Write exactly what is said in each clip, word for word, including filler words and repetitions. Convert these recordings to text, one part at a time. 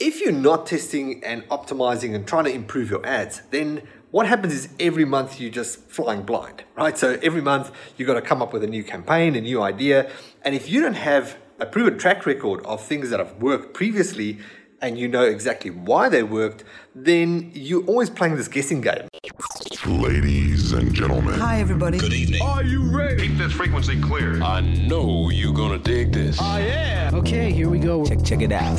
if you're not testing and optimizing and trying to improve your ads, then what happens is every month you're just flying blind, right? So every month you've got to come up with a new campaign, a new idea. And if you don't have a proven track record of things that have worked previously and you know exactly why they worked, then you're always playing this guessing game. Ladies and gentlemen. Hi, everybody. Good evening. Are you ready? Keep this frequency clear. I know you're going to dig this. I am. Okay, here we go. Check, check it out.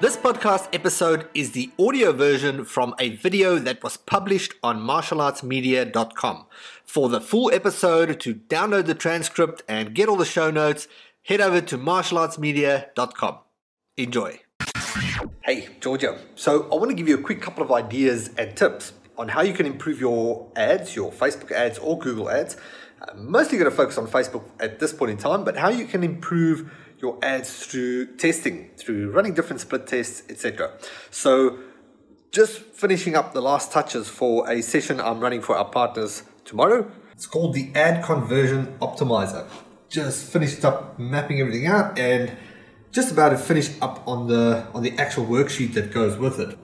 This podcast episode is the audio version from a video that was published on Martial Arts Media dot com. For the full episode, to download the transcript and get all the show notes, head over to Martial Arts Media dot com. Enjoy. Hey, Giorgio. So I want to give you a quick couple of ideas and tips on how you can improve your ads, your Facebook ads or Google ads. I'm mostly going to focus on Facebook at this point in time, but how you can improve your ads through testing, through running different split tests, et cetera. So just finishing up the last touches for a session I'm running for our partners tomorrow. It's called the Ad Conversion Optimizer. Just finished up mapping everything out and just about to finish up on the, on the actual worksheet that goes with it.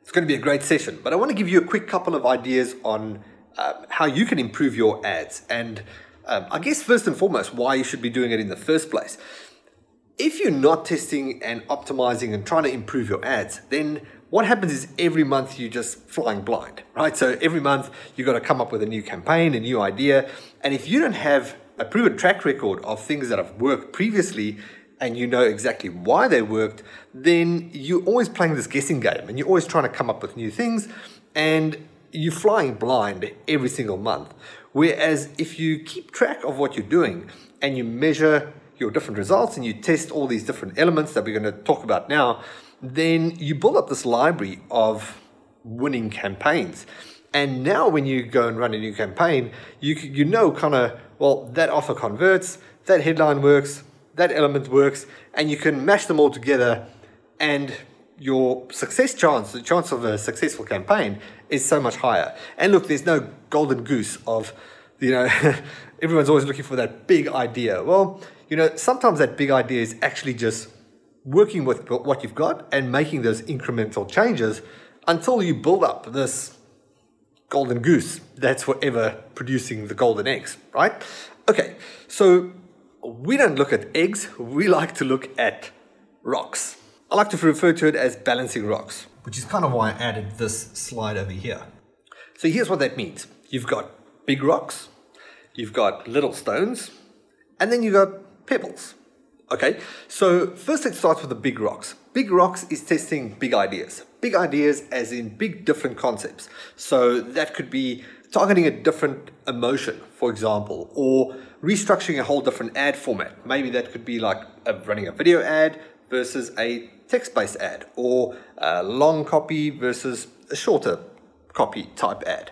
It's going to be a great session, but I want to give you a quick couple of ideas on um, how you can improve your ads. And um, I guess first and foremost, why you should be doing it in the first place. If you're not testing and optimizing and trying to improve your ads, then what happens is every month you're just flying blind, right? So every month you've got to come up with a new campaign, a new idea. And if you don't have a proven track record of things that have worked previously and you know exactly why they worked, then you're always playing this guessing game and you're always trying to come up with new things and you're flying blind every single month. Whereas if you keep track of what you're doing and you measure your different results and you test all these different elements that we're going to talk about now, then you build up this library of winning campaigns. And now when you go and run a new campaign, you you know kind of, well, that offer converts, that headline works, that element works, and you can mash them all together and your success chance, the chance of a successful campaign is so much higher. And look, there's no golden goose of, you know, everyone's always looking for that big idea. Well, you know, sometimes that big idea is actually just working with what you've got and making those incremental changes until you build up this golden goose that's whatever producing the golden eggs, right? Okay, so we don't look at eggs. We like to look at rocks. I like to refer to it as balancing rocks, which is kind of why I added this slide over here. So here's what that means. You've got big rocks, you've got little stones, and then you've got pebbles. Okay, so first let's start with the big rocks. Big rocks is testing big ideas. Big ideas as in big different concepts. So that could be targeting a different emotion, for example, or restructuring a whole different ad format. Maybe that could be like a, running a video ad versus a text-based ad, or a long copy versus a shorter copy type ad.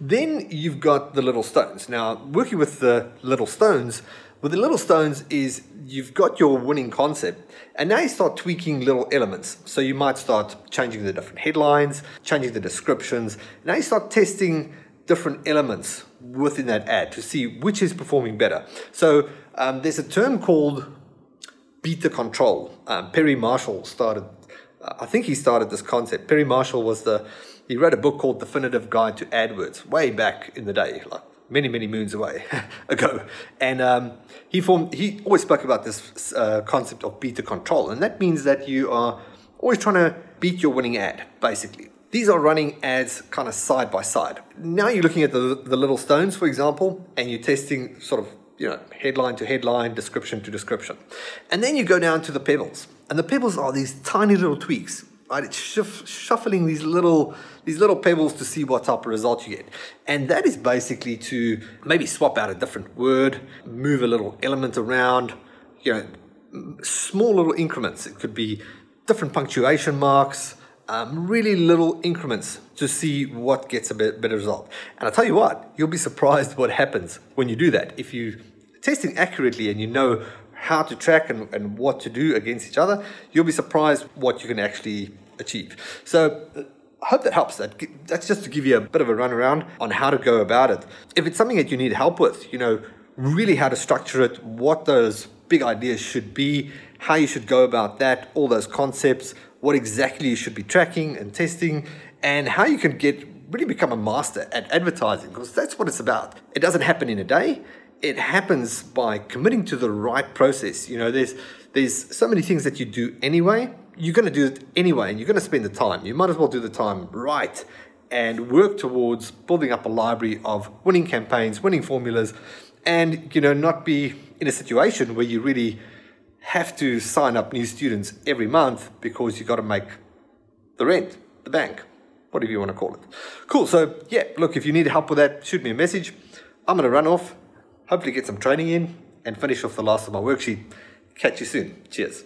Then you've got the little stones. Now, working with the little stones, With the little stones is you've got your winning concept and now you start tweaking little elements. So you might start changing the different headlines, changing the descriptions. Now you start testing different elements within that ad to see which is performing better. So um, there's a term called beta control. Um, Perry Marshall started, uh, I think he started this concept. Perry Marshall was the, he wrote a book called Definitive Guide to AdWords way back in the day, like many, many moons away ago. And um, he formed. He always spoke about this uh, concept of beta control. And that means that you are always trying to beat your winning ad, basically. These are running ads kind of side by side. Now you're looking at the, the little stones, for example, and you're testing sort of, you know, headline to headline, description to description. And then you go down to the pebbles. And the pebbles are these tiny little tweaks. Right, it's shuff, shuffling these little these little pebbles to see what type of result you get. And that is basically to maybe swap out a different word, move a little element around, you know, small little increments. It could be different punctuation marks, um, really little increments to see what gets a bit better result. And I'll tell you what, you'll be surprised what happens when you do that. If you're testing accurately and you know how to track and, and what to do against each other, you'll be surprised what you can actually achieve. So I hope that helps. That That's just to give you a bit of a runaround on how to go about it. If it's something that you need help with, you know, really how to structure it, what those big ideas should be, how you should go about that, all those concepts, what exactly you should be tracking and testing, and how you can get really become a master at advertising, because that's what it's about. It doesn't happen in a day. It happens by committing to the right process. You know, there's there's so many things that you do anyway. You're going to do it anyway, and you're going to spend the time. You might as well do the time right and work towards building up a library of winning campaigns, winning formulas, and, you know, not be in a situation where you really have to sign up new students every month because you've got to make the rent, the bank, whatever you want to call it. Cool. So, yeah, look, if you need help with that, shoot me a message. I'm going to run off, hopefully get some training in, and finish off the last of my worksheet. Catch you soon. Cheers.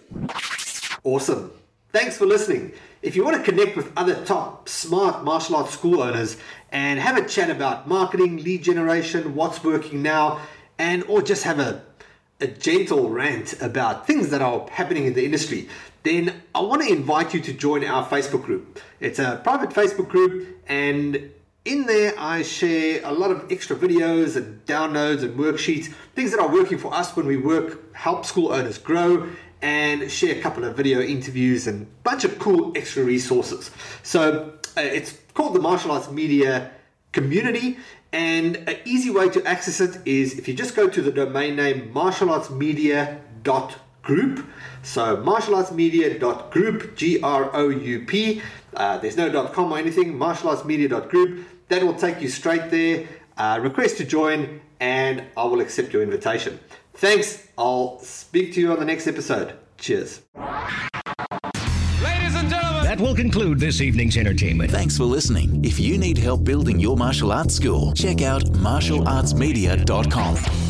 Awesome. Thanks for listening. If you want to connect with other top smart martial arts school owners and have a chat about marketing, lead generation, what's working now, and or just have a, a gentle rant about things that are happening in the industry, then I want to invite you to join our Facebook group. It's a private Facebook group, and in there I share a lot of extra videos and downloads and worksheets, things that are working for us when we work, help school owners grow, and share a couple of video interviews and a bunch of cool extra resources. So uh, it's called the Martial Arts Media Community, and an easy way to access it is if you just go to the domain name martial arts media dot group. So martial arts media dot group, G R O U P. Uh, there's no .com or anything, martial arts media dot group. That will take you straight there. Uh, request to join, and I will accept your invitation. Thanks. I'll speak to you on the next episode. Cheers. Ladies and gentlemen, that will conclude this evening's entertainment. Thanks for listening. If you need help building your martial arts school, check out martial arts media dot com.